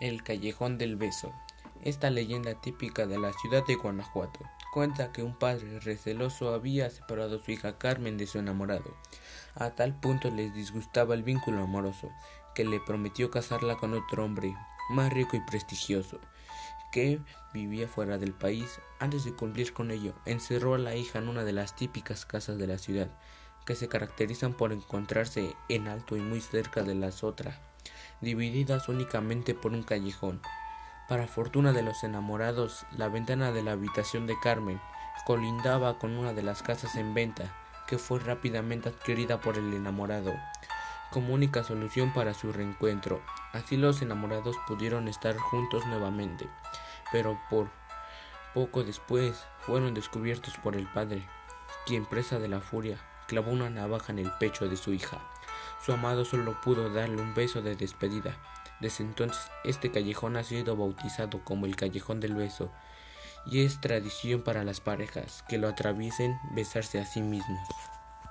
El Callejón del Beso. Esta leyenda típica de la ciudad de Guanajuato cuenta que un padre receloso había separado a su hija Carmen de su enamorado. A tal punto les disgustaba el vínculo amoroso que le prometió casarla con otro hombre más rico y prestigioso que vivía fuera del país. Antes de cumplir con ello, encerró a la hija en una de las típicas casas de la ciudad que se caracterizan por encontrarse en alto y muy cerca de las otras, divididas únicamente por un callejón. Para fortuna de los enamorados, la ventana de la habitación de Carmen colindaba con una de las casas en venta, que fue rápidamente adquirida por el enamorado, como única solución para su reencuentro. Así los enamorados pudieron estar juntos nuevamente, pero por poco después fueron descubiertos por el padre, quien, presa de la furia, clavó una navaja en el pecho de su hija. Su amado solo pudo darle un beso de despedida. Desde entonces, este callejón ha sido bautizado como el Callejón del Beso, y es tradición para las parejas que lo atraviesen besarse a sí mismos.